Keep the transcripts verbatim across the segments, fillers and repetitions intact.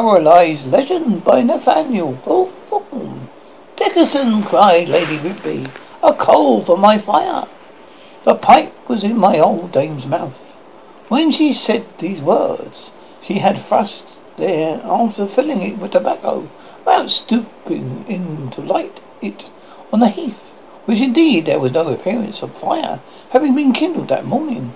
moralised legend by Nathaniel. Oh, oh. Dickerson, cried Lady Whitby, a coal for my fire. The pipe was in my old dame's mouth. When she said these words, she had thrust there, after filling it with tobacco, without stooping in to light it on the heath, which indeed there was no appearance of fire having been kindled that morning.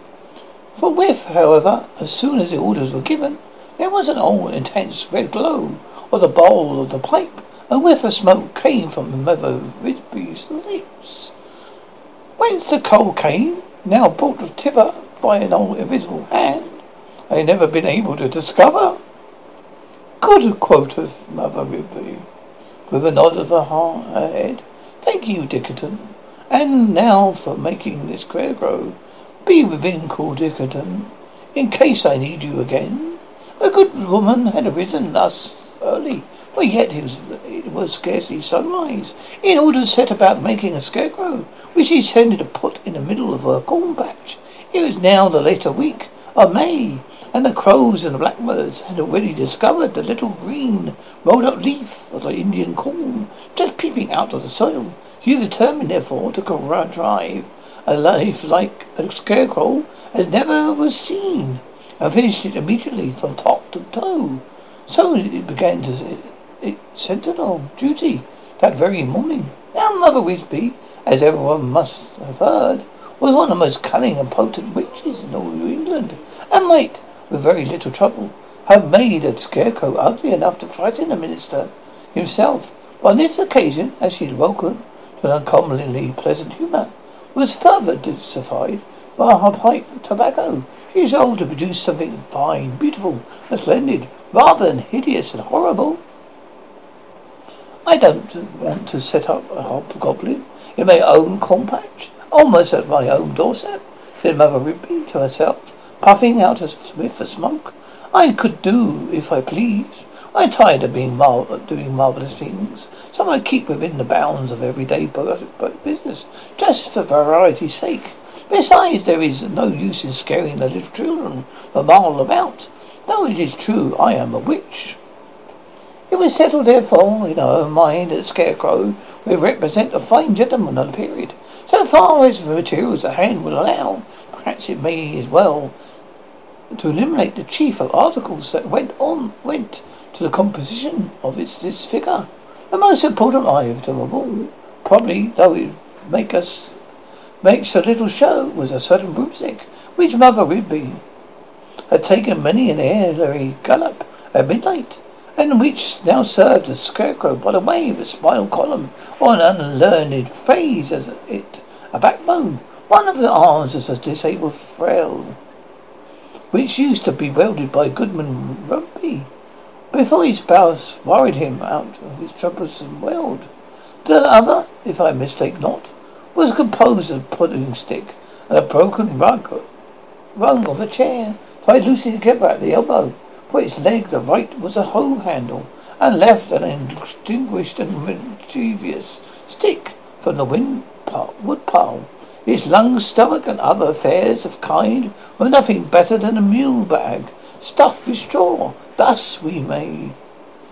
Forthwith, however, as soon as the orders were given, there was an old intense red glow of the bowl of the pipe, and whiff of smoke came from Mother Rigby's lips. Whence the coal came, now brought to Tibber by an old invisible hand, I had never been able to discover. Good, quoted Mother Rigby, with a nod of her, heart, her head. Thank you, Dickerton. And now for making this clear grow. Be within, called Dickerton, in case I need you again. The good woman had arisen thus early, but yet it was, it was scarcely sunrise, in order to set about making a scarecrow, which she intended to put in the middle of her corn patch. It was now the later week of May, and the crows and the blackbirds had already discovered the little green rolled-up leaf of the Indian corn, just peeping out of the soil. She determined, therefore, to drive a life like a scarecrow as never was seen, and finished it immediately from top to toe. So it began to it, it sentinel duty that very morning. Now Mother Wisby, as everyone must have heard, was one of the most cunning and potent witches in all New England, and might, with very little trouble, have made a scarecrow ugly enough to frighten the minister himself. But on this occasion, as she had welcomed to an uncommonly pleasant humour, was further justified by her pipe of tobacco. She resolved to produce something fine, beautiful, and splendid, rather than hideous and horrible. I don't want to set up a hobgoblin in my own corn patch, almost at my own doorstep, said Mother Rigby to herself, puffing out a whiff of smoke. I could do if I pleased. I'm tired of being mar- doing marvellous things, so I keep within the bounds of everyday business, just for variety's sake. Besides, there is no use in scaring the little children a mile about, though it is true I am a witch. It was settled, therefore, in our own mind that Scarecrow would represent a fine gentleman of the period. So far as the materials at hand would allow, perhaps it may as well to eliminate the chief of articles that went on went to the composition of its this figure. The most important item of all, probably, though it make us makes a little show, was a certain broomstick, which Mother Rigby had taken many an airy gallop at midnight, and which now served as scarecrow by the way of a spinal column, or an unlearned phrase as it a backbone. One of the arms is a disabled frail, which used to be wielded by Goodman Rigby. Before his spouse worried him out of his troublesome world, the other, if I mistake not, was composed of a pudding stick and a broken rug, rung of a chair, tied loosely together at the elbow. For its leg, the right was a hoe handle, and left an extinguished and mischievous stick from the wind pile, wood pile. Its lungs, stomach, and other affairs of kind were nothing better than a mule bag stuffed with straw. Thus we may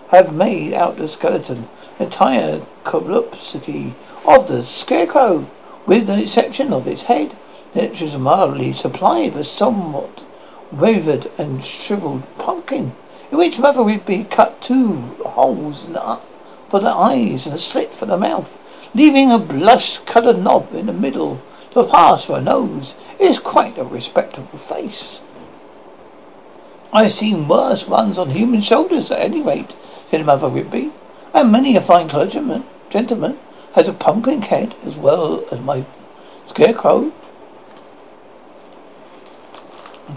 have made out the skeleton, entire corpuscle of the scarecrow, with the exception of its head, which is mildly supplied with somewhat wavered and shriveled pumpkin, in which Mother Rigby cut two holes in the, for the eyes and a slit for the mouth, leaving a blush-coloured knob in the middle to pass for a nose. It is quite a respectable face. I've seen worse ones on human shoulders, at any rate, said Mother Rigby, and many a fine clergyman, gentleman, has a pumpkin head as well as my scarecrow.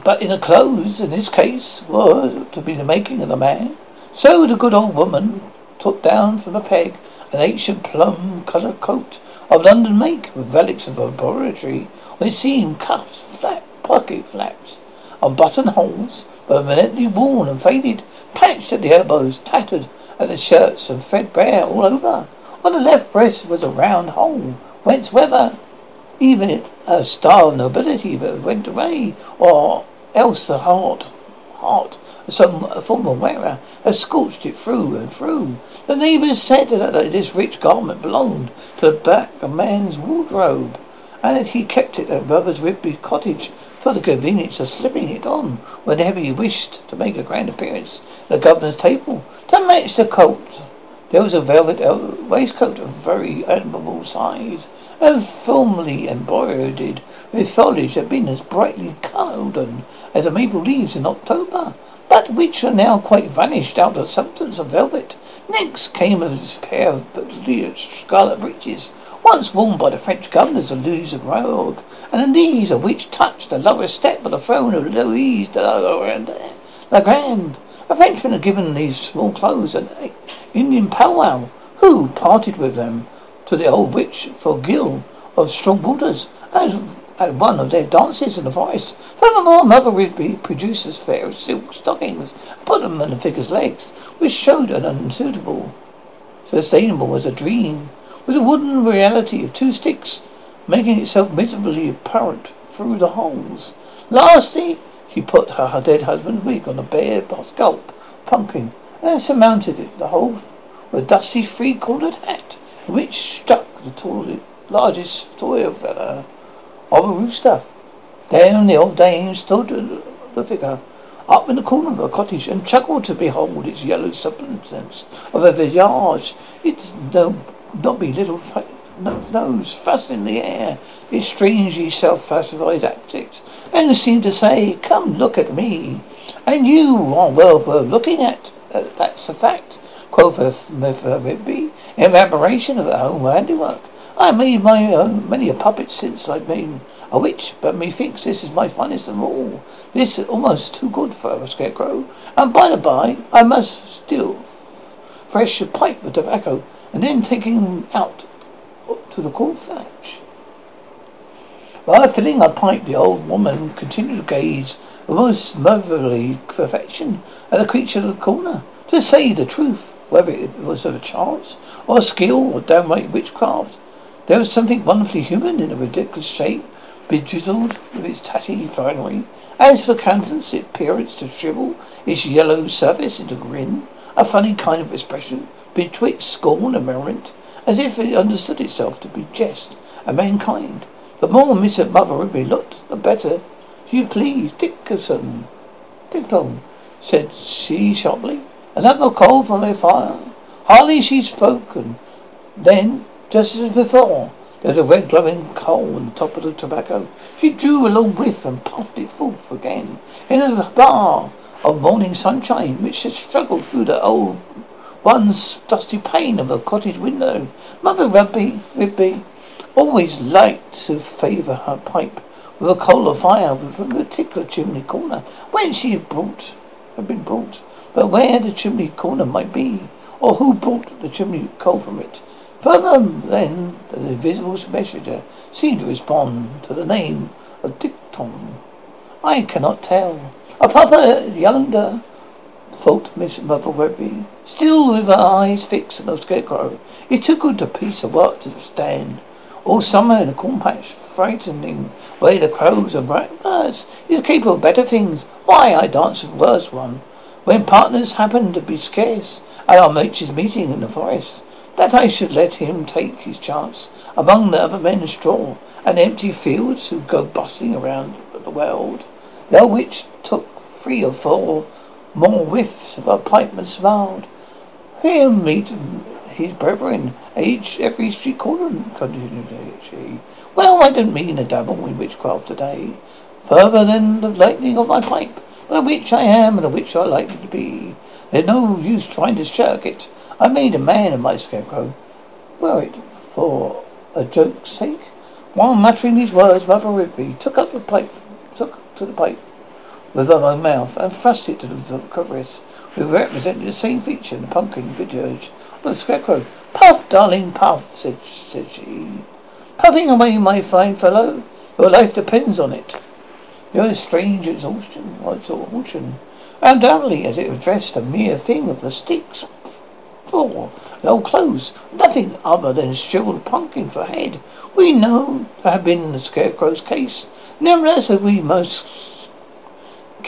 But in the clothes, in this case, were to be the making of the man. So the good old woman took down from a peg an ancient plum-coloured coat of London make, with relics of embroidery on its seam, cuffs, flap, pocket flaps, and buttonholes, but eminently worn and faded, patched at the elbows, tattered at the shirts, and threadbare all over. On the left breast was a round hole, whence whether even a star of nobility that went away, or else the heart, heart some former wearer has scorched it through and through. The neighbours said that this rich garment belonged to the black man's wardrobe, and that he kept it at Brother's Rigby cottage for the convenience of slipping it on whenever he wished to make a grand appearance at the governor's table. To match the coat, there was a velvet waistcoat of very admirable size, and firmly embroidered with foliage that had been as brightly coloured as the maple leaves in October, but which are now quite vanished out of substance of velvet. Next came a pair of scarlet breeches, once worn by the French governors of Louis of Rogue, and the knees of which touched the lowest step of the throne of Louis de la Grande. The Frenchman had given these small clothes an Indian powwow, who parted with them to the old witch for Gill of Strong Waters as at one of their dances in the forest. Furthermore, Mother Rigby produced a pair of silk stockings and put them on the figure's legs, which showed an unsuitable, sustainable as a dream, with a wooden reality of two sticks, making itself miserably apparent through the holes. Lastly, she put her dead husband's wig on a bare scalp pumpkin, and surmounted it, the whole with a dusty three-cornered hat, which struck the tallest, largest story of, uh, of a rooster. Then the old dame stood the figure up in the corner of her cottage and chuckled to behold its yellow substance of a visage, its no, knobby little fa- no, nose thrust in the air, its strangely self-falsified optics, and seemed to say, "Come look at me, and you are well worth looking at, uh, that's a fact." Quoth Mother Rigby, in admiration of her own handiwork, "I made my own many a puppet since I've been a witch, but methinks this is my finest of all. This is almost too good for a scarecrow, and by the by, I must steal fresh a pipe of tobacco, and then taking out to the corn thatch." While filling her pipe, the old woman continued to gaze with most motherly perfection at the creature in the corner. To say the truth, whether it was of a chance, or skill, or downright witchcraft, there was something wonderfully human in the ridiculous shape, bejeweled with its tatty finery. As for countenance, it appearance to shrivel its yellow surface into a grin, a funny kind of expression, betwixt scorn and merriment, as if it understood itself to be jest and mankind. The more Miss Mother Rigby looked, the better. "You please, Dickerson, Dickon," said she sharply. "Another coal from their fire." Hardly she spoken. Then, just as before, there was a red glowing coal on the top of the tobacco. She drew a long whiff and puffed it forth again in a bar of morning sunshine which had struggled through the old one's dusty pane of the cottage window. Mother Rigby, Rigby always liked to favour her pipe with a coal of fire from a particular chimney corner when she had brought had been brought. But where the chimney corner might be, or who brought the chimney coal from it. Further then, the invisible messenger seemed to respond to the name of Dickon. "I cannot tell." "A puffer yonder," thought Miss Mother Webby, still with her eyes fixed on the scarecrow. "It's too good a piece of work to stand. All summer in the corn patch, frightening away the crows and blackbirds, is capable of better things. Why, I dance with worse one. When partners happen to be scarce at our mates' meeting in the forest, that I should let him take his chance among the other men's straw and empty fields who go bustling around the world." The witch took three or four more whiffs of her pipe and smiled. "He'll meet his brethren each every street corner," continued she. "Well, I don't mean a dabble in witchcraft today, further than the lightning of my pipe. But a witch I am, and a witch I like to be. There's no use trying to shirk it. I made a man of my scarecrow. Were it for a joke's sake?" While muttering these words, Mother Rigby took up the pipe, took to the pipe with her own mouth, and thrust it to the covers, who represented the same feature in the pumpkin visage of the scarecrow. "Puff, darling, puff," said, said she. "Puffing away, my fine fellow. Your life depends on it." It was a strange exhaustion, exhaustion, undoubtedly, as it addressed a mere thing of the sticks, floor, the old clothes, nothing other than a shriveled pumpkin for head. We know to have been the scarecrow's case. Nevertheless, as we most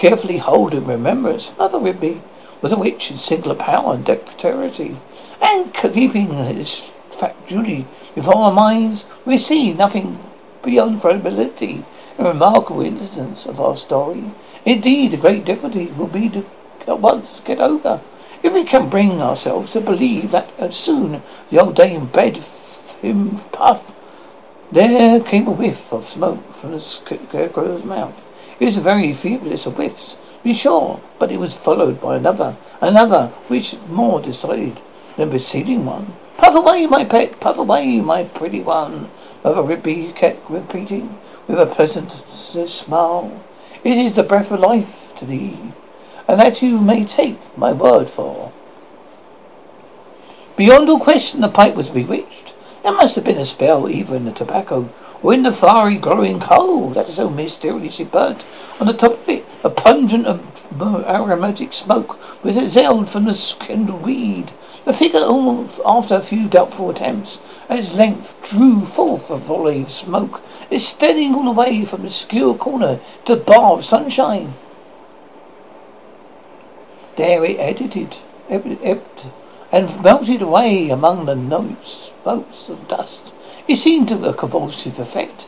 carefully hold in remembrance Mother Rigby was a witch in singular power and dexterity, and keeping his fact duty before our minds, we see nothing beyond probability and remarkable incidents of our story. Indeed, a great difficulty will be to at once get over, if we can bring ourselves to believe that as soon the old dame bade him puff, there came a whiff of smoke from the scarecrow's mouth. It was the very feeblest of whiffs, to be sure, but it was followed by another, another which more decided than preceding one. "Puff away, my pet, puff away, my pretty one," Mother Rigby kept repeating with a pleasant smile. "It is the breath of life to thee, and that you may take my word for." Beyond all question the pipe was bewitched. There must have been a spell either in the tobacco or in the fiery glowing coal that so mysteriously burnt. On the top of it, a pungent aromatic smoke was exhaled from the kindled weed. The figure, after a few doubtful attempts, at its length drew forth a volley of smoke, extending all the way from the obscure corner to the bar of sunshine. There it edited, ebbed, and melted away among the notes, bolts of dust. It seemed to have a convulsive effect,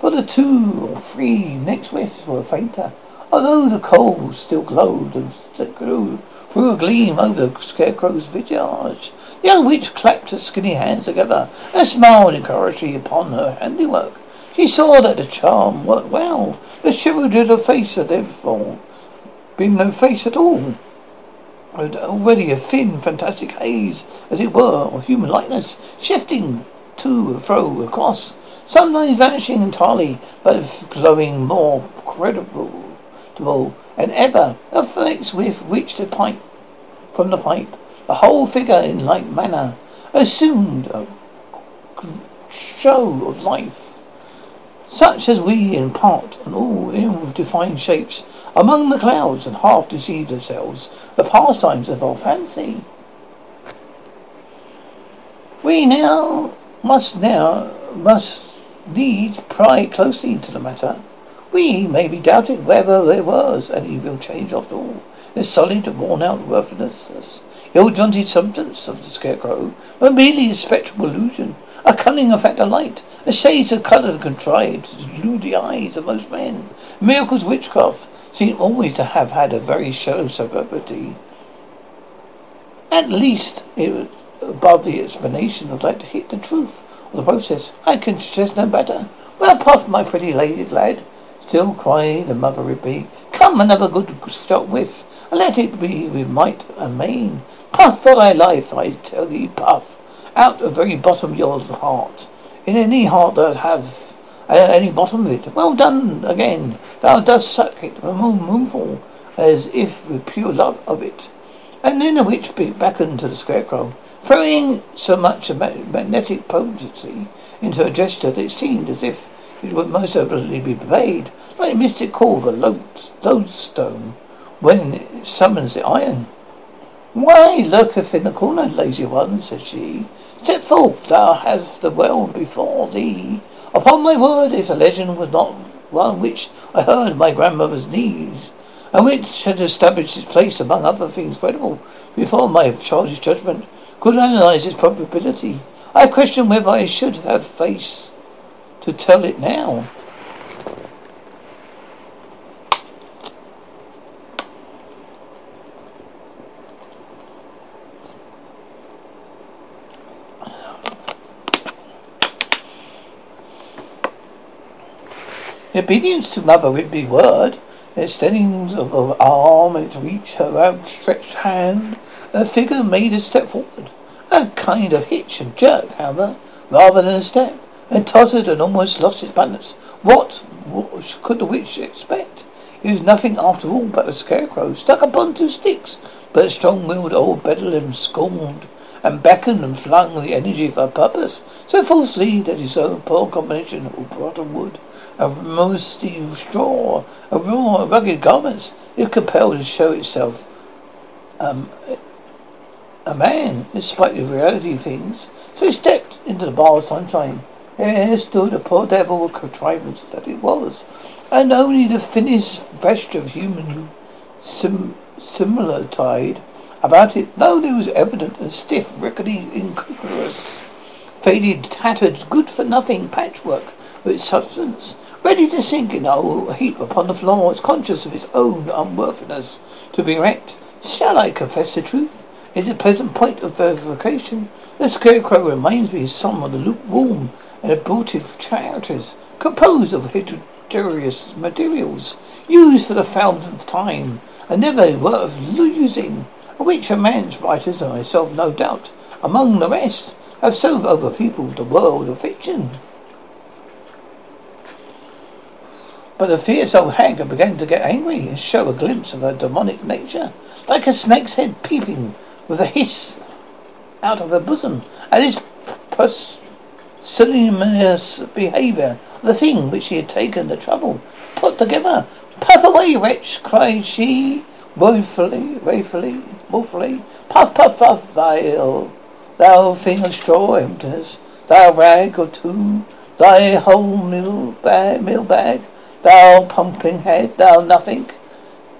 for the two or three next whiffs were fainter, although the coal still glowed and grew through a gleam over the scarecrow's visage. The old witch clapped her skinny hands together and smiled encouragingly upon her handiwork. She saw that the charm worked well. The shiver did her face had therefore been no face at all, and already a thin, fantastic haze, as it were, of human likeness, shifting to and fro across, sometimes vanishing entirely, but glowing more credible and ever, effects with which the pipe, from the pipe, the whole figure in like manner assumed a show of life, such as we impart on all ill-defined shapes among the clouds and half deceive ourselves, the pastimes of our fancy. We now must now must need pry closely into the matter. We may be doubted whether there was any real change after all. The solid and worn-out worthlessness, the ill-jointed substance of the scarecrow, were merely a spectral illusion, a cunning effect of light, the shades of colour contrived to elude the eyes of most men. Miracles witchcraft seem always to have had a very shallow subtlety, at least it was above the explanation of that to hit the truth of the process. I can suggest no better. Well, puff, my pretty lady lad, still crying the Mother Rigby. Come, another good stop whiff, and let it be with might and main. Puff for thy life, I tell thee, puff, out of the very bottom of your heart, in any heart that have at any bottom of it. Well done again, thou dost suck it removal, as if with pure love of it. And then the witch beckoned to the scarecrow, throwing so much magnetic potency into a gesture that it seemed as if it would most certainly be obeyed, like a mystic call of a lodestone when it summons the iron. "Why lurketh in the corner, lazy one?" said she. "Step forth, thou hast the world before thee. Upon my word, if the legend was not one which I heard my grandmother's knees, and which had established its place among other things credible before my childish judgment could analyse its probability, I question whether I should have face to tell it now." In obedience to Mother Rigby's word, the extendings of her arm, its reach, her outstretched hand, the figure made a step forward, a kind of hitch and jerk, however, rather than a step, and tottered and almost lost its balance. What, what could the witch expect? It was nothing after all but a scarecrow stuck upon two sticks, but a strong-willed old Bedlam scorned and beckoned and flung the energy of her purpose so forcefully that his own poor combination of rotten wood, of musty straw, of raw and rugged garments, is compelled to show itself um, a man, despite the reality of things. So he stepped into the bar of sunshine, Henry understood a poor devil of contrivance that it was, and only the thinnest vesture of human sim- similar tide about it, though it was evident and stiff, rickety, incongruous, faded, tattered, good-for-nothing patchwork of its substance, ready to sink in a heap upon the floor, was conscious of its own unworthiness to be wrecked. Shall I confess the truth? It's a pleasant point of verification. The scarecrow reminds me of some of the lukewarm and abortive charities, composed of heterogeneous materials, used for the thousandth time, and never worth using, which a man's writers, and myself no doubt, among the rest, have so overpeopled the world of fiction. But the fierce old hag began to get angry and show a glimpse of her demonic nature, like a snake's head peeping with a hiss out of her bosom, at this pusillanimous behaviour, the thing which she had taken the trouble put together. "Puff away, wretch!" cried she, woefully, woefully, woefully. "Puff, puff, puff, thou, thou thing of straw emptiness, thou rag or two, thy whole meal bag, meal bag. Thou pumping head, thou nothing!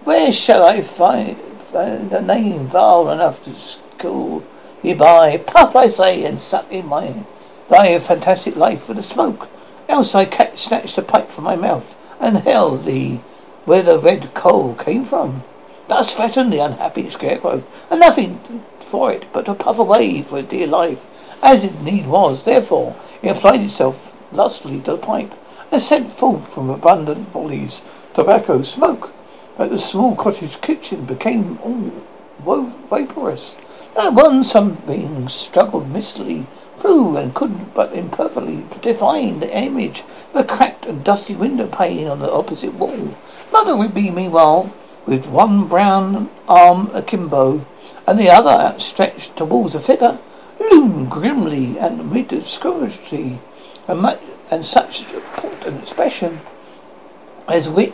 Where shall I find a name vile enough to school thee by? Puff, I say, and suck in my thy fantastic life with the smoke, else I catch, snatch the pipe from my mouth, and hell thee where the red coal came from." Thus threatened the unhappy scarecrow, and nothing for it but to puff away for dear life, as it need was. Therefore it applied itself lustily to the pipe, and sent forth from abundant volleys tobacco smoke that the small cottage kitchen became all wo- vaporous. That one something struggled mistily through, and could but imperfectly define the image of a cracked and dusty window pane on the opposite wall. Mother Rigby, meanwhile, with one brown arm akimbo and the other outstretched towards the figure, loomed grimly and amid obscurity, and much and such an expression as which,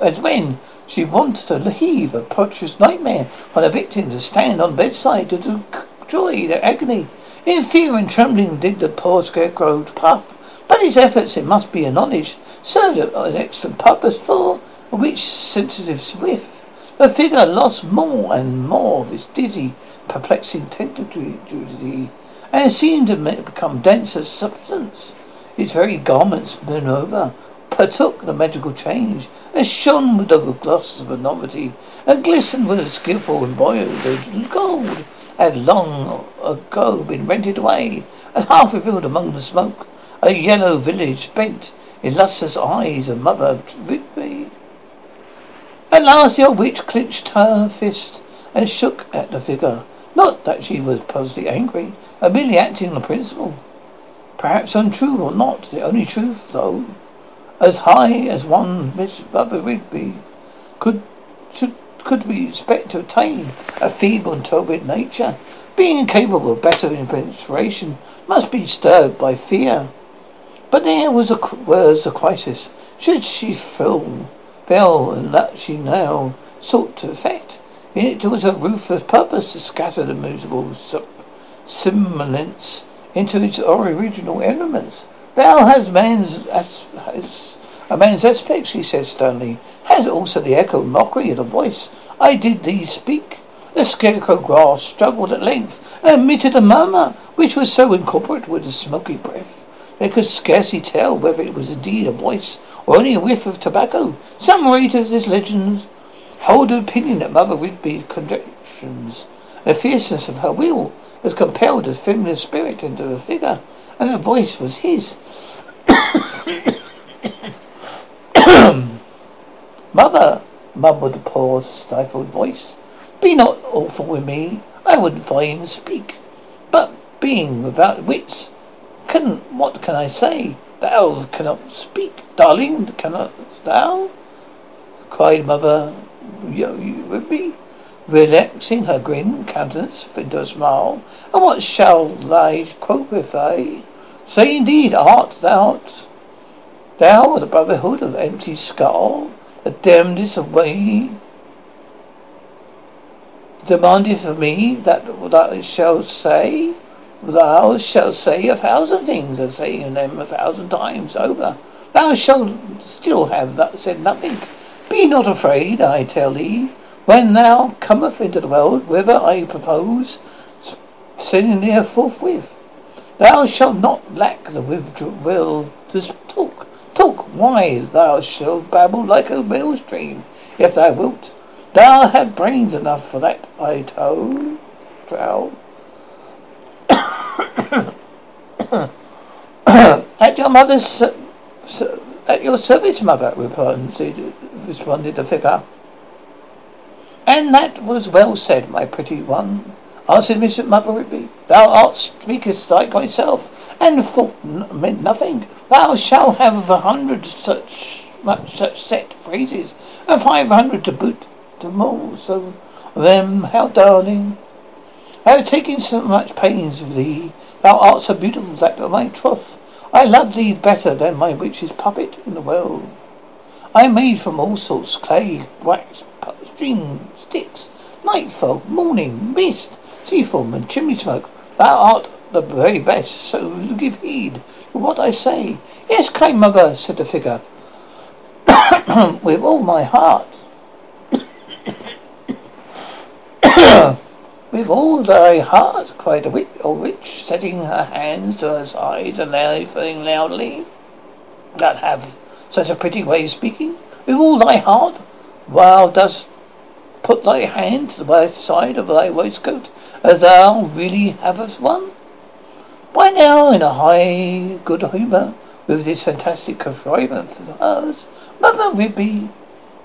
as when she wants to heave a prodigious nightmare on a victim to stand on bedside to enjoy their agony. In fear and trembling did the poor scarecrow puff, but his efforts, it must be acknowledged, served an excellent purpose, for which sensitive swift the figure lost more and more of its dizzy, perplexing tendency, and seemed to become dense as substance. Its very garments, moreover, partook the magical change, and shone with the gloss of a novelty, and glistened with a skilful embroidered gold, had long ago been rented away, and half revealed among the smoke, a yellow village bent in lustrous eyes of Mother Rigby. At last the old witch clenched her fist, and shook at the figure, not that she was positively angry, but merely acting on principle. Perhaps untrue or not, the only truth, though, as high as one Miss Mother Rigby could should, could be expected to attain, a feeble and turbid nature, being incapable of better inspiration, must be disturbed by fear. But there was a was a crisis. Should she fall, fell, and that she now sought to effect, it was her ruthless purpose to scatter the miserable semblance into its original elements. "Thou has man's as, has a man's aspect," she says sternly, "has also the echo mockery of the voice I did thee speak." The scarecrow grass struggled at length, and emitted a murmur which was so incorporate with the smoky breath they could scarcely tell whether it was indeed a voice or only a whiff of tobacco. Some readers of this legend hold the opinion that Mother Rigby's conjectures, the fierceness of her will, was compelled a feminine spirit into the figure, and the voice was his. "Mother," mumbled the poor stifled voice, "be not awful with me. I would fain speak, but being without wits, can what can I say? Thou cannot speak, darling, cannot thou?" cried Mother Rigby, relaxing her grim countenance into a smile. "And what shall thy quote with thee? Say indeed, art thou thou the brotherhood of empty skull, the damnedest of me, demandeth of me that thou shalt say? Thou shalt say a thousand things, and say them a thousand times over. Thou shalt still have that said nothing. Be not afraid, I tell thee, when thou comest into the world, whither I propose sending thee forthwith. Thou shalt not lack the will to talk. Talk wise, thou shalt babble like a millstream, if thou wilt. Thou have brains enough for that, I tow, trow. At your mother's, at your service, mother, responded the figure. And that was well said, my pretty one, answered Missus Mother Rigby. Thou art speakest like myself, and thought n- meant nothing. Thou shalt have a hundred such much such set phrases, and five hundred to boot. To more so them, how darling, I have taken so much pains with thee. Thou art so beautiful that, my troth, I love thee better than my witch's puppet in the world. I made from all sorts clay, wax, string, sticks, night fog, morning, mist, sea foam, and chimney smoke. Thou art the very best, so give heed to what I say. Yes, kind mother, said the figure, with all my heart. With all thy heart, cried the witch, or witch, setting her hands to her sides and laughing loudly, that have such a pretty way of speaking. With all thy heart, thou dost put thy hand to the side of thy waistcoat, as thou really havest one. By now, in a high good humour with this fantastic contrivance of hers, Mother Rigby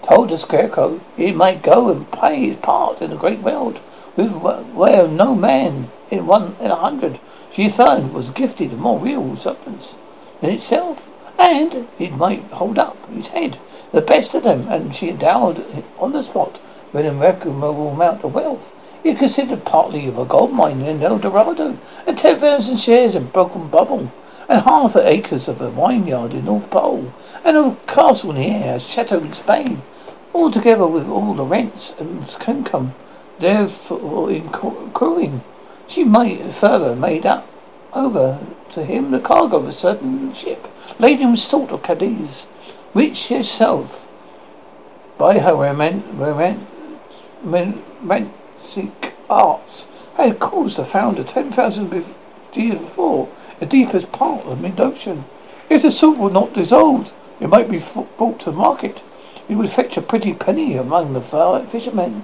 told the scarecrow he might go and play his part in the great world, where no man in one in a hundred she found was gifted of more real substance than itself, and it might hold up his head the best of them, and she endowed on the spot with an immeasurable amount of wealth. It consisted partly of a gold mine in El Dorado, and ten thousand shares in Broken Bubble, and half the acres of a vineyard in North Pole, and a castle near Chateau in Spain, altogether with all the rents and income, therefore accruing. She might further made up over to him the cargo of a certain ship, laden with salt of Cadiz, which herself, by her romantic arts, had caused the founder ten thousand years before, the deepest part of mid-ocean. If the salt were not dissolved, it might be brought to market. It would fetch a pretty penny among the fishermen.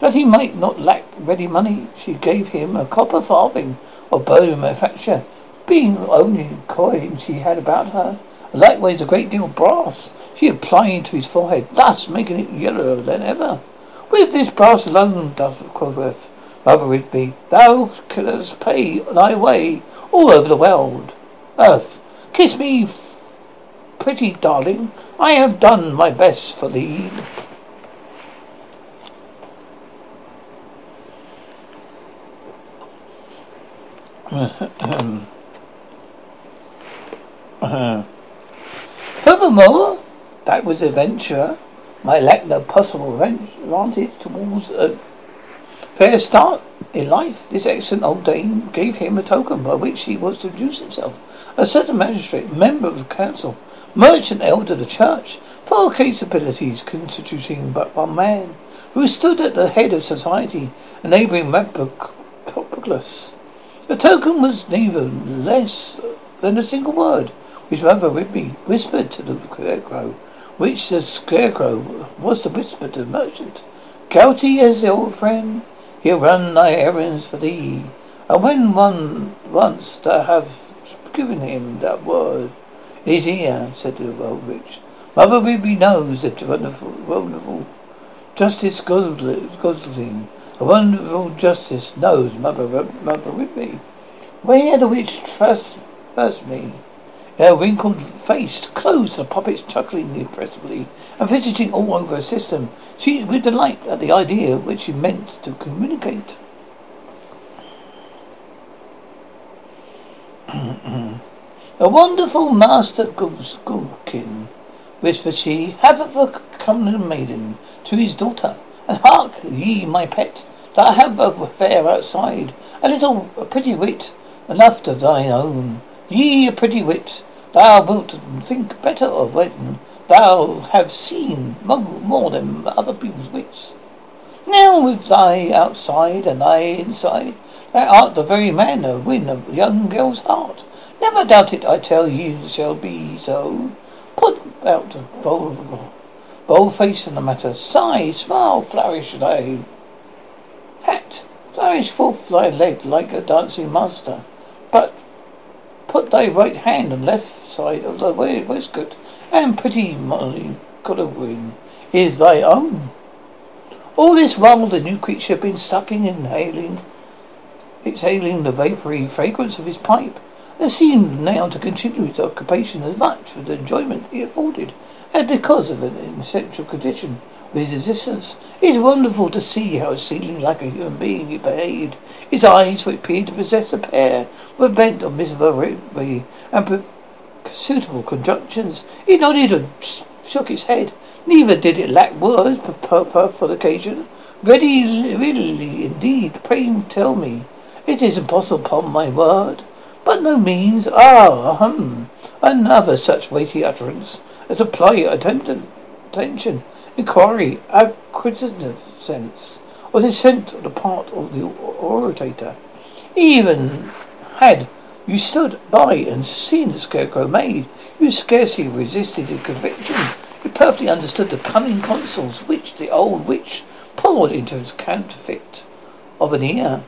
That he might not lack ready money, she gave him a copper farthing of bone manufacture, being the only coin she had about her, and likewise a great deal of brass she applied to his forehead, thus making it yellower than ever. With this brass alone doth quoth Mother Rigby, thou canst pay thy way all over the world. Earth, kiss me, pretty darling, I have done my best for thee. Furthermore, that was the adventurer might lack no possible advantage towards a fair start in life. This excellent old dame gave him a token by which he was to introduce himself, a certain magistrate, member of the council, merchant, elder of the church, four capabilities constituting but one man, who stood at the head of society, a neighbouring Ramper Coppolus. The token was neither less than a single word, which Mother Rigby whispered to the scarecrow, which the scarecrow was to whisper to the merchant. Gouty as the old friend, he'll run thy errands for thee. And when one wants to have given him that word in his ear, said the old witch, Mother Rigby knows that wonderful, wonderful justice Godwin. A wonderful justice knows Mother Mother Rigby. Where the witch first first me, her wrinkled face closed, the puppets chuckling impressively and fidgeting all over her system, she with delight at the idea which she meant to communicate. A wonderful Master Gookin, whispered she, hath overcome the maiden to his daughter. And hark ye, my pet, that I have a fair outside, a little a pretty wit, enough of thine own. Ye a pretty wit, thou wilt think better of when thou have seen more than other people's wits. Now with thy outside and thy inside, thou art the very man to win a young girl's heart. Never doubt it, I tell you, shall be so. Put out a bold, bold face in the matter. Sigh, smile, flourish thy hat. Flourish forth thy leg like a dancing master. But put thy right hand on left side of thy waistcoat, and pretty Molly Godwin is thy own. All this while the new creature had been sucking and inhaling, exhaling the vapoury fragrance of his pipe, and seemed now to continue his occupation as much for the enjoyment he afforded, as because of an essential condition of his existence. It is wonderful to see how, seeming like a human being, he behaved. His eyes, for it appeared to possess a pair, were bent on Miss Rigby and per- suitable conjunctions. He nodded and shook his head. Neither did it lack words for the occasion. Ready, really, indeed, pray tell me. It is impossible, upon my word. But no means. Ah, hum. Another such weighty utterance as to apply attention, attention, inquiry, acquisitive sense, or dissent on the part of the orator. Even had you stood by and seen the scarecrow made, you scarcely resisted the conviction. You perfectly understood the cunning counsels which the old witch poured into his counterfeit of an ear.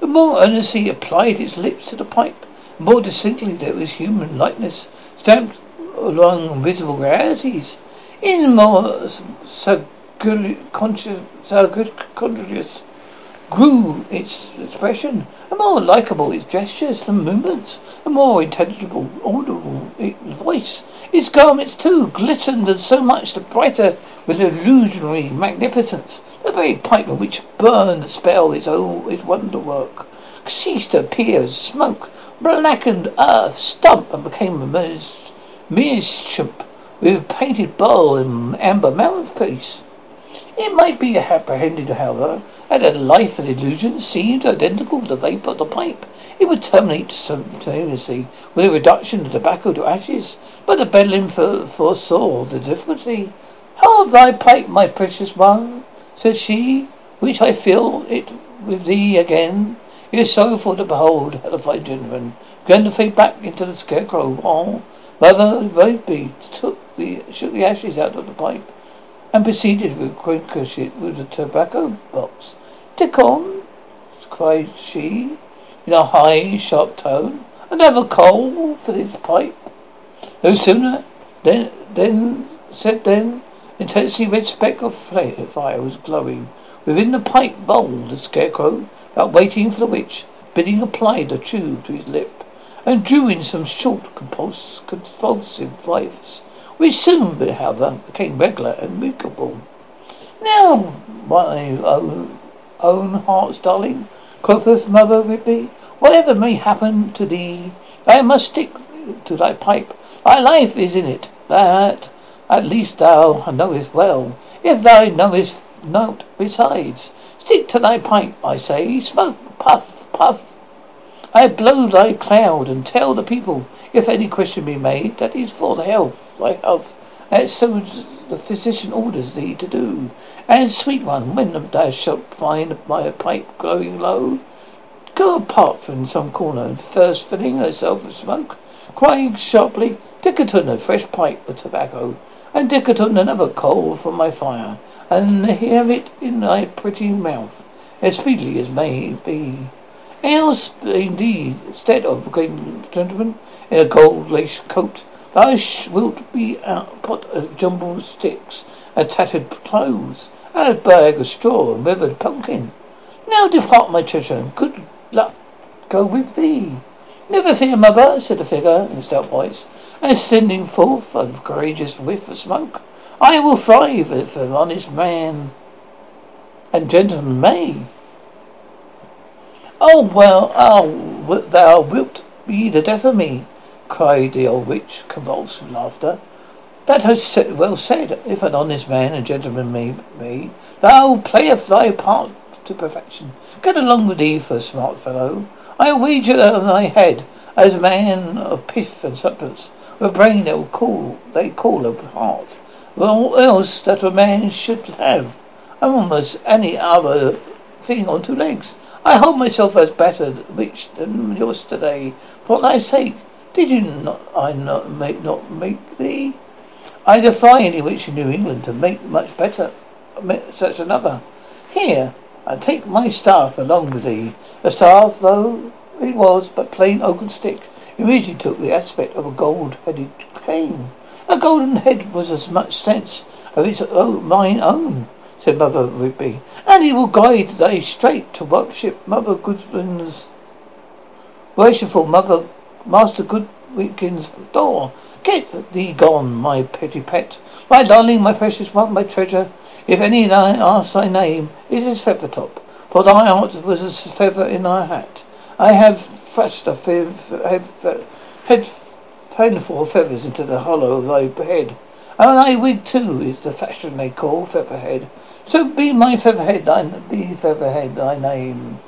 The more earnestly he applied his lips to the pipe, the more distinctly there was human likeness stamped along visible realities. In more circuitous grew its expression, and more likeable its gestures and movements, and more intelligible, audible its voice. Its garments, too, glistened, and so much the brighter with illusionary magnificence. The very pipe in which burned the spell, its old, its wonder-work, ceased to appear as smoke, blackened earth, stump, and became a mere, mere chimp with painted bowl and amber mouthpiece. It might be apprehended, however, that a life and illusion seemed identical with the vapour of the pipe. It would terminate simultaneously with a reduction of tobacco to ashes, but the Bedlam foresaw the difficulty. "Hold thy pipe, my precious one," said she, "which I feel it with thee again. It is sorrowful to behold the fine gentleman going to fade back into the scarecrow while Mother Rigby took the shook the ashes out of the pipe and proceeded with it with the tobacco box. Dickon," cried she, in a high, sharp tone, "another coal for this pipe." No sooner than, than said than, intensely red speck of fire was glowing within the pipe bowl. The scarecrow, without waiting for the witch, bidding applied the tube to his lip, and drew in some short, compulsive, convulsive breaths, which soon, however, became regular and movable. "Now, my own, own heart's darling," quoth Mother Rigby, "whatever may happen to thee, thou must stick to thy pipe. Thy life is in it. That, at least, thou knowest well, if thou knowest not besides. Stick to thy pipe, I say. Smoke, puff, puff. I blow thy cloud, and tell the people, if any question be made, that is for the health, thy health, as so the physician orders thee to do. And, sweet one, when thou shalt find my pipe glowing low, go apart from some corner, and first filling thyself with smoke, crying sharply, 'Dickerton, a fresh pipe of tobacco, and Dickerton, another coal from my fire,' and hear it in thy pretty mouth, as speedily as may be. Else, indeed, instead of going, gentlemen, in a gold lace coat, thou wilt be a pot of jumbled sticks, and tattered clothes, and a bag of straw and withered pumpkin. Now depart, my treasure, and good luck go with thee." "Never fear, mother," said the figure in a stout voice, and sending forth a courageous whiff of smoke. "I will thrive if an honest man and gentleman may. Oh, well, oh, thou wilt be the death of me," cried the old witch, convulsed with laughter. "That has well said, if an honest man and gentleman may be. Thou playeth thy part to perfection. Get along with thee for a smart fellow. I wager on my head, as a man of pith and substance, with a brain that will call, they call a heart, with all else that a man should have, and almost any other thing on two legs. I hold myself as better rich than yours today, for thy sake. Did you not, I not make, not make thee? I defy any witch in New England to make much better such another. Here, I take my staff along with thee. A staff, though it was but plain oaken stick, immediately took the aspect of a gold-headed cane. A golden head was as much sense of its own, mine own, said Mother Rigby, and he will guide thee straight to worship Mother Goodwin's, worshipful Mother Master Goodwin's door. Get thee gone, my pretty pet, my darling, my precious one, my treasure. If any thou ask thy name, it is Feathertop, for thy art was as a feather in thy hat. I have thrust a fe- head, head, handful of feathers into the hollow of thy head, and thy wig too is the fashion they call Featherhead. So be my Featherhead, thy, be Featherhead thy name.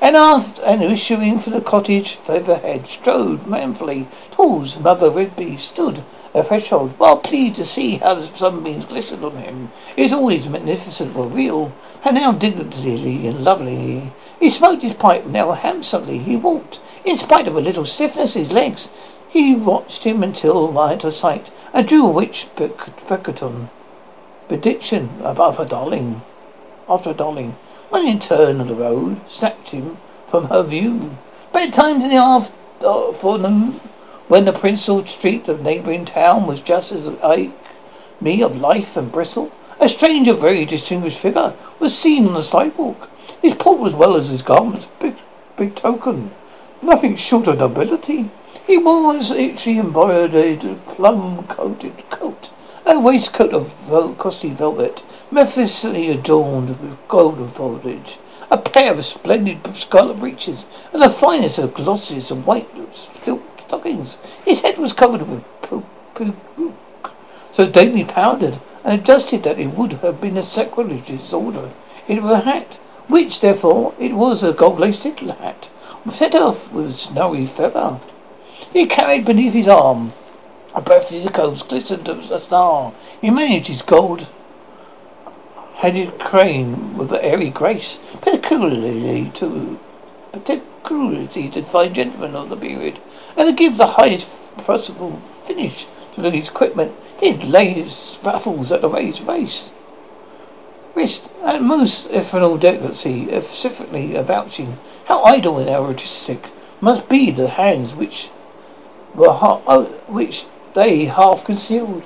And after and issuing from the cottage, Featherhead strode manfully towards Mother Rigby, stood a threshold, well pleased to see how the sunbeams glistened on him. He was always magnificent or real, and now dignifiedly and lovely. He smoked his pipe, now handsomely he walked, in spite of a little stiffness in his legs. He watched him until out of sight, and drew a witch prediction prediction above a darling, after a darling, when in turn of the road, snapped him from her view. Bedtimes in the afternoon, when the principal street of neighbouring town was just as like me of life and bristle, a stranger of very distinguished figure was seen on the sidewalk. His port as well as his garments, big, big token, nothing short of nobility. He wore his richly embroidered, plum-coated coat, a waistcoat of vel- costly velvet, magnificently adorned with golden foliage, a pair of splendid scarlet breeches, and the finest of glosses and white silk stockings. His head was covered with poo-poo, so daintily powdered and adjusted that it would have been a sacrilege disorder. It was a hat, which therefore it was a gold-laced hat, set off with snowy feather. He carried beneath his arm a breastpiece of coals glistened as a star. He managed his gold-headed crane with airy grace, particularly to particularly to fine gentlemen of the period, and to give the highest possible finish to his equipment. He lays ruffles at the raised waist, wrist, and most, if an all delicacy, if sufficiently avouching how idle and artistic must be the hands which were ha- oh, which they half concealed.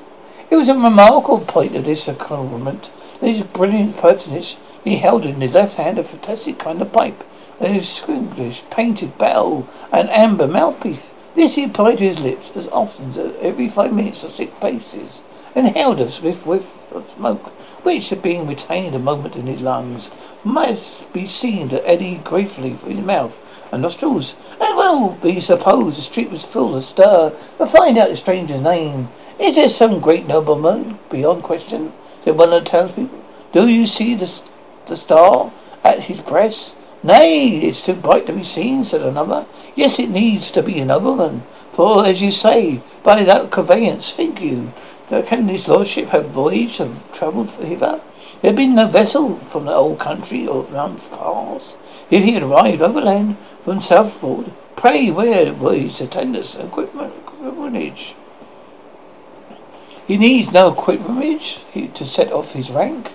It was a remarkable point of this accompaniment that his brilliant pertinence he held in his left hand a fantastic kind of pipe, and his squinklish painted bell and amber mouthpiece. This he applied to his lips as often as every five minutes or six paces, and held a swift whiff of smoke, which, being retained a moment in his lungs, must be seen to eddy gratefully from his mouth and nostrils. It will be supposed the street was full of stir to find out the stranger's name. Is there some great nobleman beyond question? Said one of the townspeople. Do you see the the star at his breast? Nay, it's too bright to be seen, said another. Yes, it needs to be a nobleman, for as you say, by that conveyance, think you, can his lordship have voyaged and travelled hither? There had been no vessel from the old country or round pass. If he had arrived overland from Southport, pray where were his attendants and equipage? He needs no equipage to set off his rank,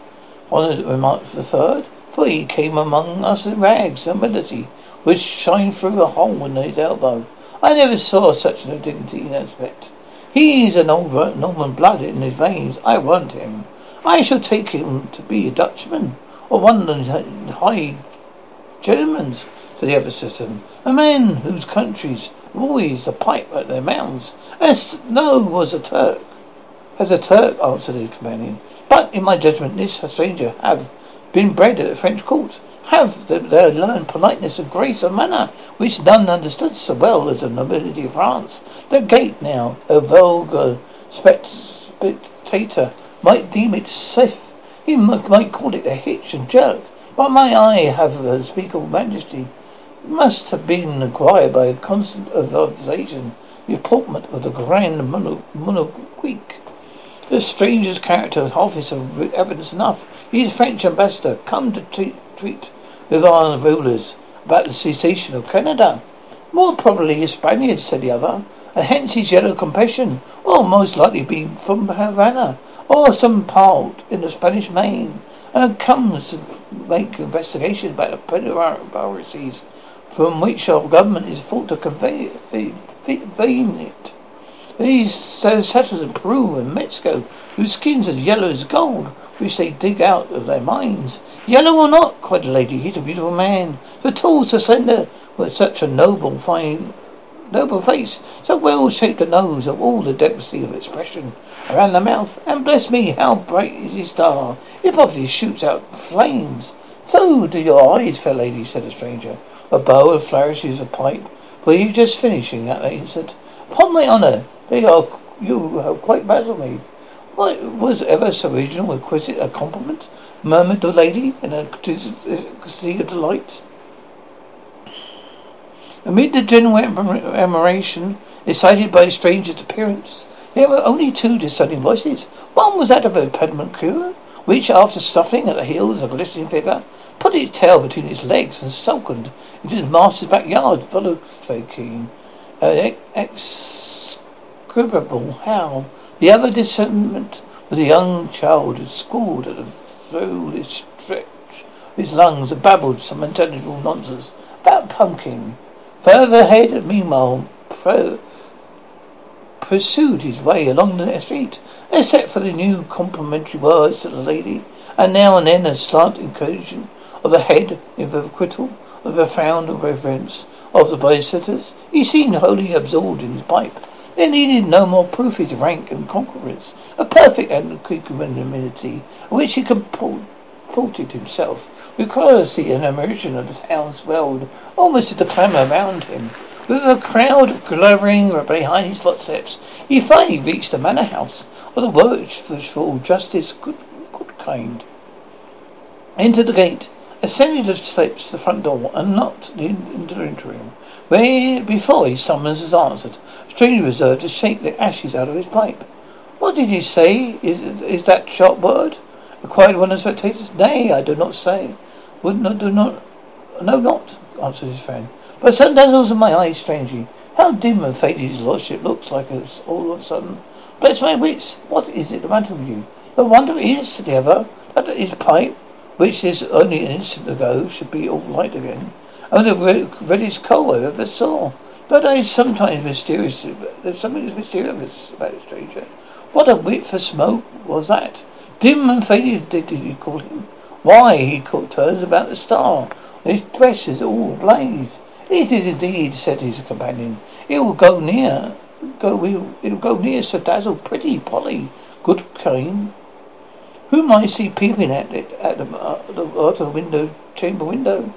honoured remarked the third, for he came among us in rags and ability, which shine through a hole in his elbow. I never saw such no dignity in aspect. He is an old Norman blood in his veins. I want him. I shall take him to be a Dutchman, or one of the high Germans, said the other citizen, a man whose countries have always a pipe at their mouths. As no was a Turk, as a Turk, answered his companion. But in my judgment, this stranger have been bred at the French court, have the, their learned politeness and grace of manner, which none understood so well as the nobility of France. The gate now, a vulgar spectator might deem it safe, he might call it a hitch and jerk. But my eye have a unspeakable majesty, must have been acquired by constant observation, the appointment of the Grand Monoquique. The stranger's character and office of evidence enough. He is French ambassador, come to treat, treat with our rulers about the cessation of Canada. More probably a Spaniard, said the other, and hence his yellow complexion, or most likely be from Havana, or some part in the Spanish main, and comes to make investigations about the piracies from which our government is thought to convey it. These settlers of Peru and Mexico, whose skins are yellow as gold, which they dig out of their mines. Yellow or not, cried the lady, he's a beautiful man. The tall, so slender, with such a noble, fine, noble face, so well shaped the nose, of all the delicacy of expression around the mouth, and bless me, how bright is his star! It probably shoots out flames. So do your eyes, fair lady, said the stranger. A bow and flourishes a pipe. Were you just finishing that instant? Upon my honour, they are you have quite baffled me. What was ever so original, exquisite a compliment? Murmured the lady in a sea of delight. Amid the general admiration excited by the stranger's appearance, there were only two dissenting voices. One was that of a pediment cure, which, after snuffing at the heels of a glistening figure, put its tail between its legs and sulked into his master's backyard, full of faking, an execrable howl. The other dissentiment was a young child who squalled at the through his stretch his lungs and babbled some intelligible nonsense about pumpkin. Featherhead, meanwhile, pro- pursued his way along the street, except for the new complimentary words to the lady, and now and then a slight incursion of the head in the acquittal of the profound reverence of the bystanders. He seemed wholly absorbed in his pipe. There needed no more proof of his rank and conquerors, a perfect anonymity in which he comported himself, because the admiration of the town swelled almost to the clamour round him. With a crowd glowering behind his footsteps, he finally reached the manor house of the worshipful Justice Goodkind, entered the gate, ascended the steps to the front door, and knocked into the interim, where before his summons was answered. Stranger reserved to shake the ashes out of his pipe. What did you say? Is is that sharp word? Inquired one of the spectators. Nay, I do not say. Would not do not no not answered his friend. But sun dazzles in my eyes strangely. How dim and faded his lordship looks like us all of a sudden. Bless my wits, what is it the matter with you? The wonder is, said the other, that his pipe, which is only an instant ago, should be all light again, and the reddest coal I ever saw. But I sometimes mysterious. There's something mysterious about a stranger. What a whiff for smoke was that? Dim and faded, did you call him? Why, he turns about the star. His dress is all ablaze. It is indeed, said his companion. It will go near. Go. It will go near. So dazzle, pretty Polly, good cane, whom I see peeping at it at the uh, the, uh, the window chamber window.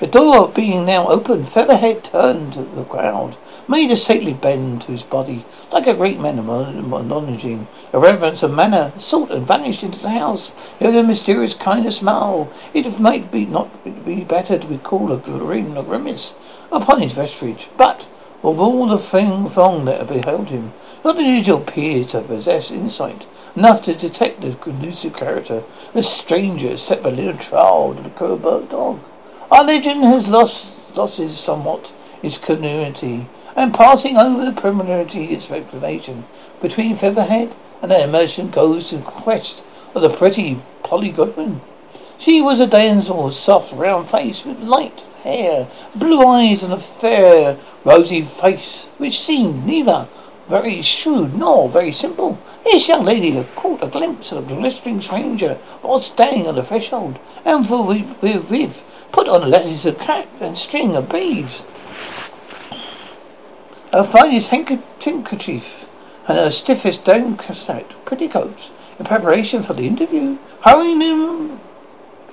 The door being now open, Featherhead turned to the crowd, made a stately bend to his body, like a great man acknowledging a reverence of manner, sought and vanished into the house. There was a mysterious kind of smile. It might be not be better to recall a grin or grimace upon his vestige, but of all the thing throng that beheld him, not unusual appeared to possess insight enough to detect the elusive character, the stranger except by a little child and a covert dog. Our legend has lost losses somewhat its continuity, and passing over the preliminary explanation between Featherhead and their immersion goes in quest of the pretty Polly Godwin. She was a damsel with soft round face, with light hair, blue eyes, and a fair rosy face, which seemed neither very shrewd nor very simple. This young lady had caught a glimpse of the blistering stranger while standing on the threshold, and for with, with, with put on a lattice of cap and string of beads, her finest handkerchief, and her stiffest down-sacked petticoats, in preparation for the interview. Hurrying him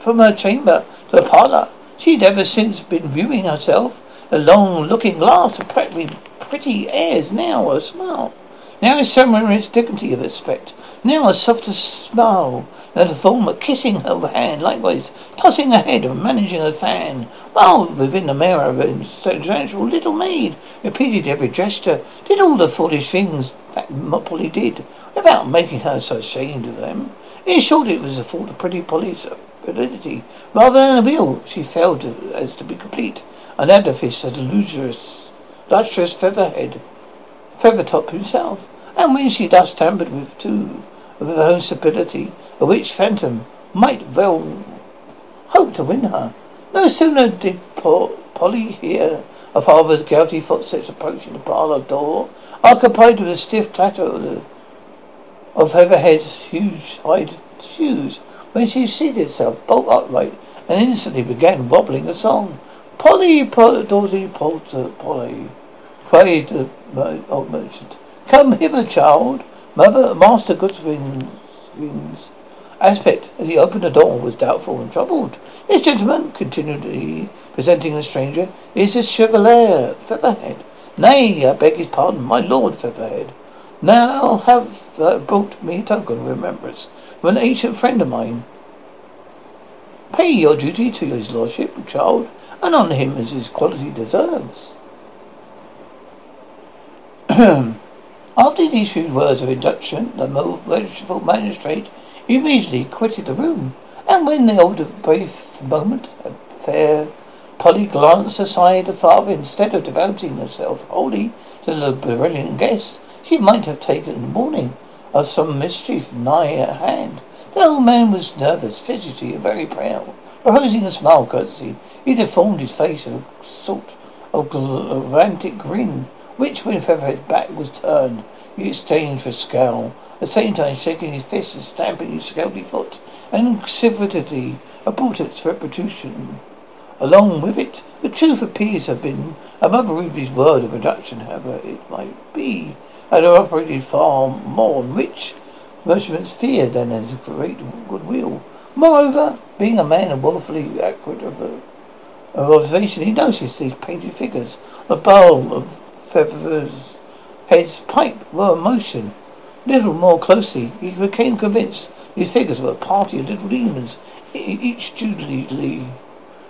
from her chamber to the parlour, she'd ever since been viewing herself a long-looking glass of practically pretty airs now, a smile. Now his ceremonious dignity of aspect. Now a softer smile, and a form of kissing her hand, likewise tossing her head and managing her fan, while within the mirror of a substantial little maid repeated every gesture, did all the foolish things that Polly did, without making her so ashamed of them. In short, it was the fault of pretty Polly's validity, rather than a will she failed to, as to be complete, an edifice as illustrious, lustrous Featherhead, Feathertop himself, and when she thus tampered with too, with her own stability, a witch phantom might well hope to win her. No sooner did po- Polly hear her father's gouty footsteps approaching the parlour door, occupied with a stiff clatter of, the, of Featherhead's huge hide shoes, when she seated herself bolt upright and instantly began wobbling a song. Polly, Polly, Polly, Polly, cried the uh, old merchant. Come hither, child. Mother, Master Goodwin's aspect as he opened the door was doubtful and troubled. This gentleman, continued he, presenting the stranger, is the Chevalier Featherhead. Nay, I beg his pardon, my Lord Featherhead. Now have uh, brought me a token of remembrance from an ancient friend of mine. Pay your duty to his lordship, child, and on him as his quality deserves. After these few words of induction, the merciful magistrate immediately quitted the room, and when the older brief moment had fair, Polly glanced aside at father. Instead of devoting herself wholly to the brilliant guest, she might have taken warning of some mischief nigh at hand. The old man was nervous, fidgety, and very proud. Proposing a smile courtesy, he deformed his face in a sort of romantic grin, which, when Featherhead's back was turned, he exchanged for a scowl, at the same time shaking his fist and stamping his scaly foot, and civility brought its reputation. Along with it, the truth appears to have been, and Mother Rigby's word of reduction, however it might be, had operated far more on rich merchant's fear than his great goodwill. Moreover, being a man of wonderfully accurate of, a, of observation, he noticed these painted figures, a bowl of Featherhead's pipe were in motion. Little more closely, he became convinced these figures were a party of little demons, each dutifully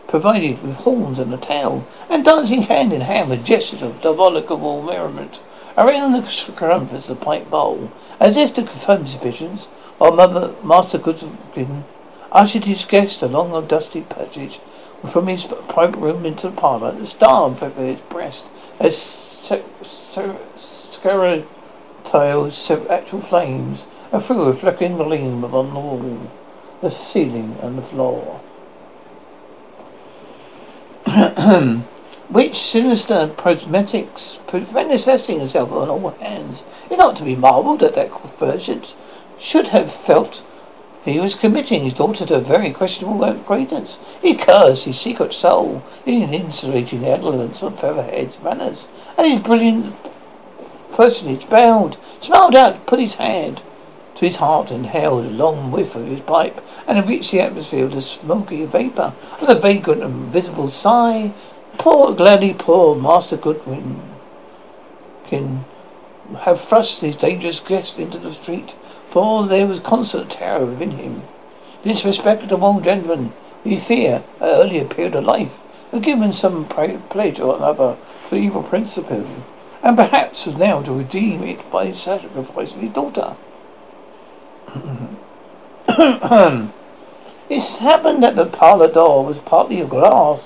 provided with horns and a tail, and dancing hand in hand with gestures of diabolical merriment around the circumference of the pipe bowl, as if to confirm suspicions. While Mother Master Goodwin ushered his guest along a dusty passage from his private room into the parlour, the star on Featherhead's breast as scarlet-tails actual flames and threw a flickering gleam upon the wall, the ceiling and the floor, which sinister prosmetics manifesting itself on all hands. It ought to be marvelled at that convergence should have felt he was committing his daughter to a very questionable acquaintance. He cursed his secret soul in insulating the elements of Featherhead's manners, and his brilliant personage bowed, smiled out, put his hand to his heart and held a long whiff of his pipe, and reached the atmosphere with a smoky vapour, with a vagrant and visible sigh. Poor, gladly poor Master Goodwin can have thrust his dangerous guest into the street, for there was constant terror within him. This respectable gentleman, we fear, at an earlier period of life, had given some pra- pledge or another to evil principle, and perhaps was now to redeem it by sacrificing his daughter. It happened that the parlour door was partly of glass,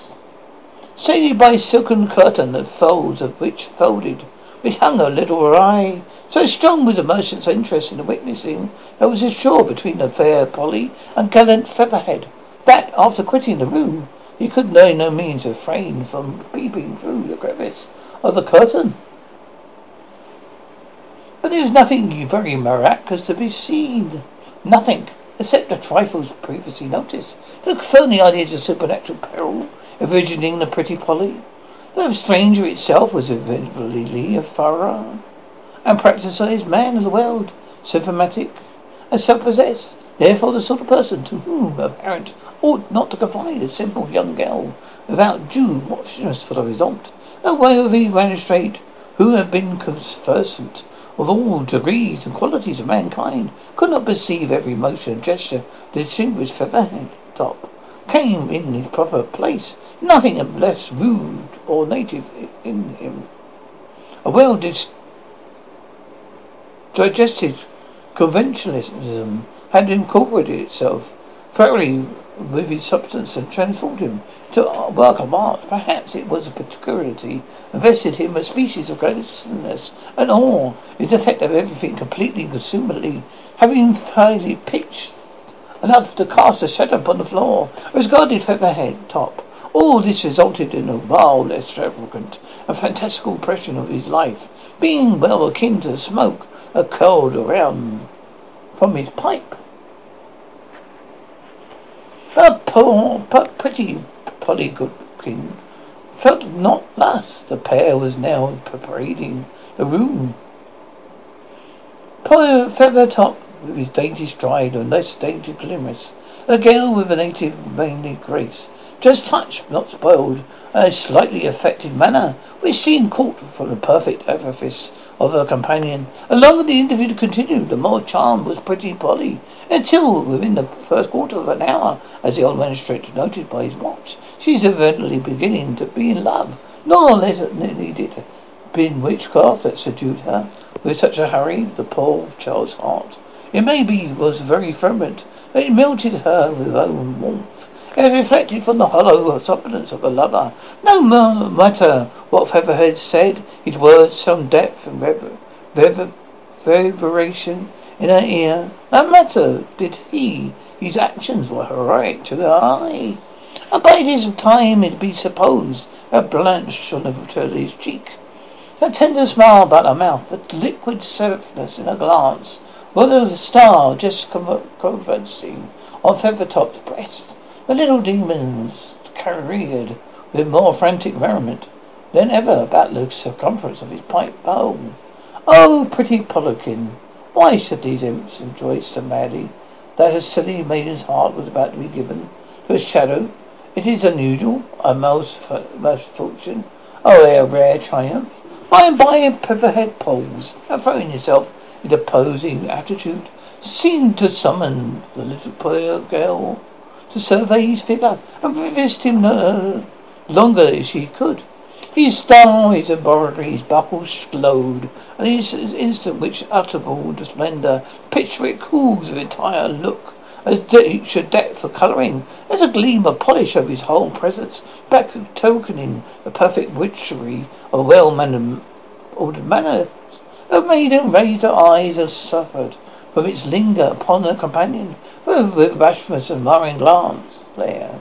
shaded by a silken curtain, the folds of which folded, which hung a little awry. So strong was the merchant's interest in the witnessing that was assured between the fair Polly and gallant Featherhead, that, after quitting the room, he could by no means refrain from peeping through the crevice of the curtain. But there was nothing very miraculous to be seen. Nothing, except the trifles previously noticed, to confirm the idea of supernatural peril originating the pretty Polly. The stranger itself was evidently a thorough and practices man of the world, symptomatic and self-possessed, therefore the sort of person to whom a parent ought not to confide a simple young girl without due watchfulness for the result. The worthy magistrate, who had been conversant with all degrees and qualities of mankind, could not perceive every motion and gesture to distinguish Feathertop, came in his proper place, nothing less rude or native in him. A well-digested conventionalism had incorporated itself thoroughly with his substance and transformed him to a work of art. Perhaps it was a peculiarity invested him a species of graciousness and awe, his effect of everything completely and consummately, having finally pitched enough to cast a shadow upon the floor, regarded Feathertop. All this resulted in a wild, extravagant, and fantastical impression of his life, being well akin to the smoke that curled around from his pipe. But poor, but pretty Polly Godwin felt not thus. The pair was now parading the room. Polly Feathertop with his dainty stride and less dainty grimace, a girl with a native manly grace, just touched, not spoiled, a slightly affected manner, which seemed caught from the perfect artifice of her companion. The longer the interview continued, the more charmed was pretty Polly, until within the first quarter of an hour, as the old magistrate noted by his watch, she was evidently beginning to be in love, nor less needed it been witchcraft that subdued her with such a hurry. The poor child's heart, it may be, was very fervent, but it melted her with own warmth, and reflected from the hollow substance of a lover. No matter what Featherhead said, his words some depth and rever- rever- reverberation in her ear. No matter did he, his actions were heroic to the eye, and by this time it be supposed a blanch on his cheek, a tender smile about her mouth, a liquid softness in her glance, was a star just conversing on Feathertop's breast. The little demons careered with more frantic merriment than ever about the circumference of his pipe bowl. Oh, pretty Pollykin, why should these imps enjoy so madly that a silly maiden's heart was about to be given to a shadow? It is unusual, a misfortune, oh, a rare triumph. By and by, Featherhead paused, and throwing himself into a posing attitude, seemed to summon the little poor girl to survey his figure and resist him no longer if she could. His star, his embroidery, his buckles glowed, and in an instant which utterable the splendour, picturesque cools of entire look, as each a depth of colouring, as a gleam of polish of his whole presence, back tokening the perfect witchery of well mannered manners. The maiden raised her eyes and suffered from its linger upon her companion, with bashfulness and admiring glance there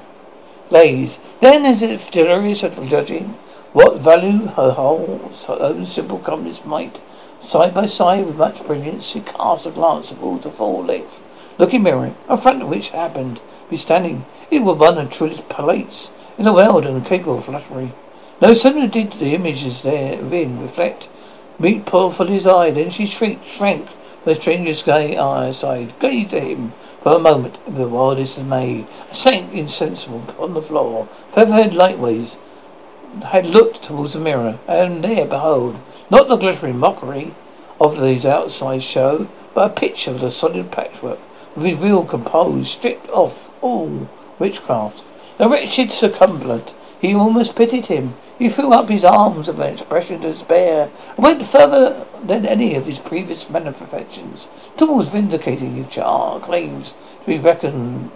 lays. Then, as if delirious at judging what value her whole her own simple calmness might, side by side with much brilliance, she cast a glance towards the full length looking mirror, in front of which happened to be standing. It was one of the truest plates in the world and capable of flattery. No sooner did the images therein reflect meet poor Polly's eye than she shrieked, shrank from the stranger's gay eyesight, gazed at him for a moment in the wildest dismay, sank insensible on the floor. Featherhead likewise had looked towards the mirror, and there, behold, not the glittering mockery of these outside show, but a picture of the solid patchwork, with his real composed, stripped off all witchcraft. The wretched circumambulate, he almost pitied him. He threw up his arms with an expression of despair, and went further than any of his previous manifestations towards vindicating his child claims to be reckoned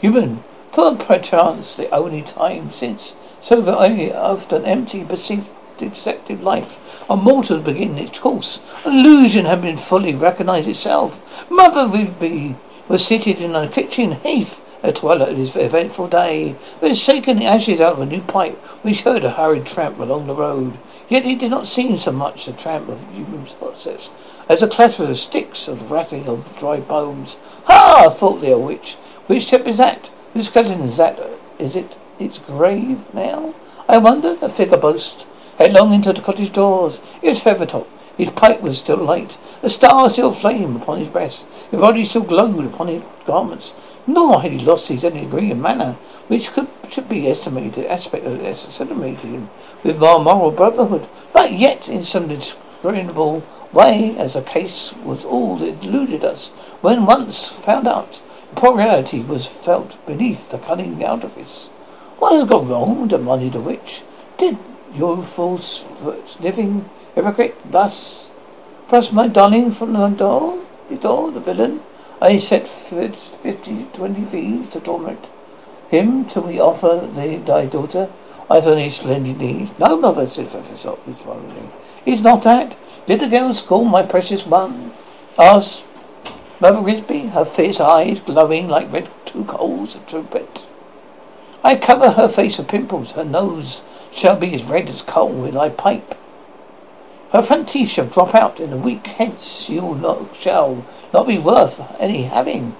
human, for perchance the only time since so very often empty, perceived, deceptive life, a mortal begin its course. Illusion had been fully recognised itself. Mother Rigby was seated in her kitchen hearth at twilight of this eventful day, was shaking the ashes out of a new pipe, which heard a hurried tramp along the road. Yet it did not seem so much the tramp of human footsteps as the clatter of sticks and the rattling of dry bones. Ha! thought the old witch. Which step is that? Whose skeleton is that? Is it its grave now? I wonder. A figure burst headlong into the cottage doors. It was Feathertop. His pipe was still light. The star still flamed upon his breast. His body still glowed upon his garments. Nor had he lost his any degree of manner, which could should be estimated, the aspect of estimated him with our moral brotherhood, but yet in some discernible way, as the case was all that eluded us. When once found out, the poor reality was felt beneath the cunning artifice. What has gone wrong? Demanded the witch. Did your false living hypocrite thus thrust my darling from the door? The door, the villain. I set fifty, twenty thieves to torment him till we offer the, thy daughter. I have only splendid needs. No, mother, said Feathertop, responding. It's not that. Did the girls call my precious one? Asked Mother Rigby, her fierce eyes glowing like red two coals of trumpet. I cover her face with pimples. Her nose shall be as red as coal when I pipe. Her front teeth shall drop out in a week hence. She not, shall not be worth any having.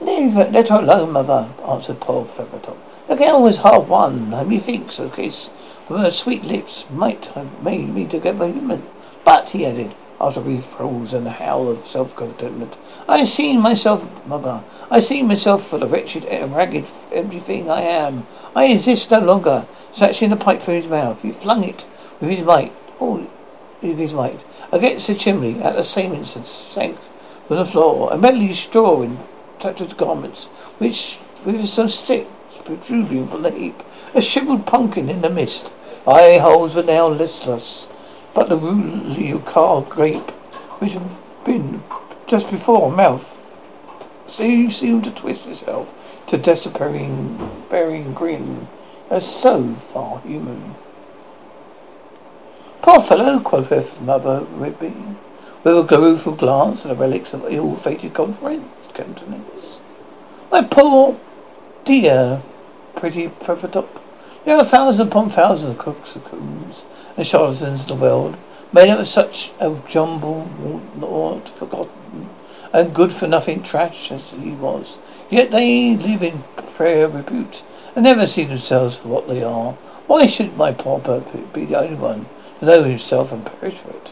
Leave it, let her alone, mother, answered poor Feathertop. The girl was half won, and methinks the kiss from her sweet lips might have made me together human. But, he added, after a brief pause and a howl of self-contentment, I seen myself, mother, I seen myself for the wretched, ragged, empty thing I am. I exist no longer. Snatching the pipe from his mouth, he flung it with his might, all with his might, against the chimney. At the same instant, sank from the floor, a medley of straw and tattered garments, which, with some stick, protruding from the heap, a shriveled pumpkin in the mist. Eye holes were now listless, but the rudely carved grape, which had been just before her mouth, seemed to twist itself to disappearing, bearing grin, as so far human. Poor fellow, quoth Mother Rigby, with a gloomful glance at the relics of ill-fated countenance. My poor, dear, pretty Feathertop, there are thousands upon thousands of coxcombs and charlatans in the world, made up of such a jumble, naught forgotten, and good-for-nothing trash as he was. Yet they live in fair repute, and never see themselves for what they are. Why should my poor Burpit be the only one to know himself and perish for it?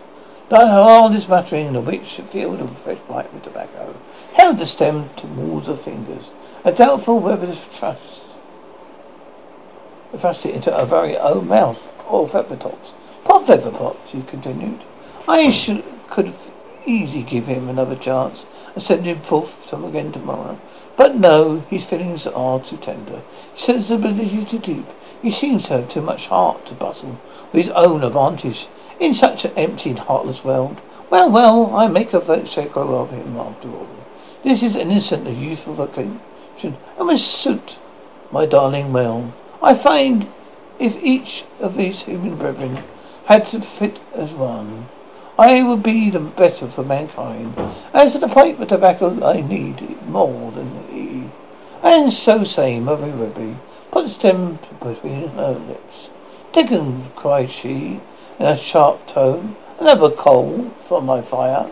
Thine hand is muttering, the witch field of fresh light with tobacco, held the stem towards the fingers, and doubtful whether to trust thrust it into her very own mouth, or Feathertop's. Poor Feathertop, she continued, I should, could easily give him another chance, and send him forth some again tomorrow. But no, his feelings are too tender, his sensibility too deep. He seems to have too much heart to bustle with his own advantage in such an empty and heartless world. Well, well, I make a vote sacro of him after all. This is innocent and youthful vocation, and must suit my darling well. I find if each of these human brethren had to fit as one, I would be the better for mankind. As to the pipe of tobacco, I need it more than he. And so saying, Mother Rigby put the stem between her lips. Dickon, cried she, in a sharp tone, another coal for my fire.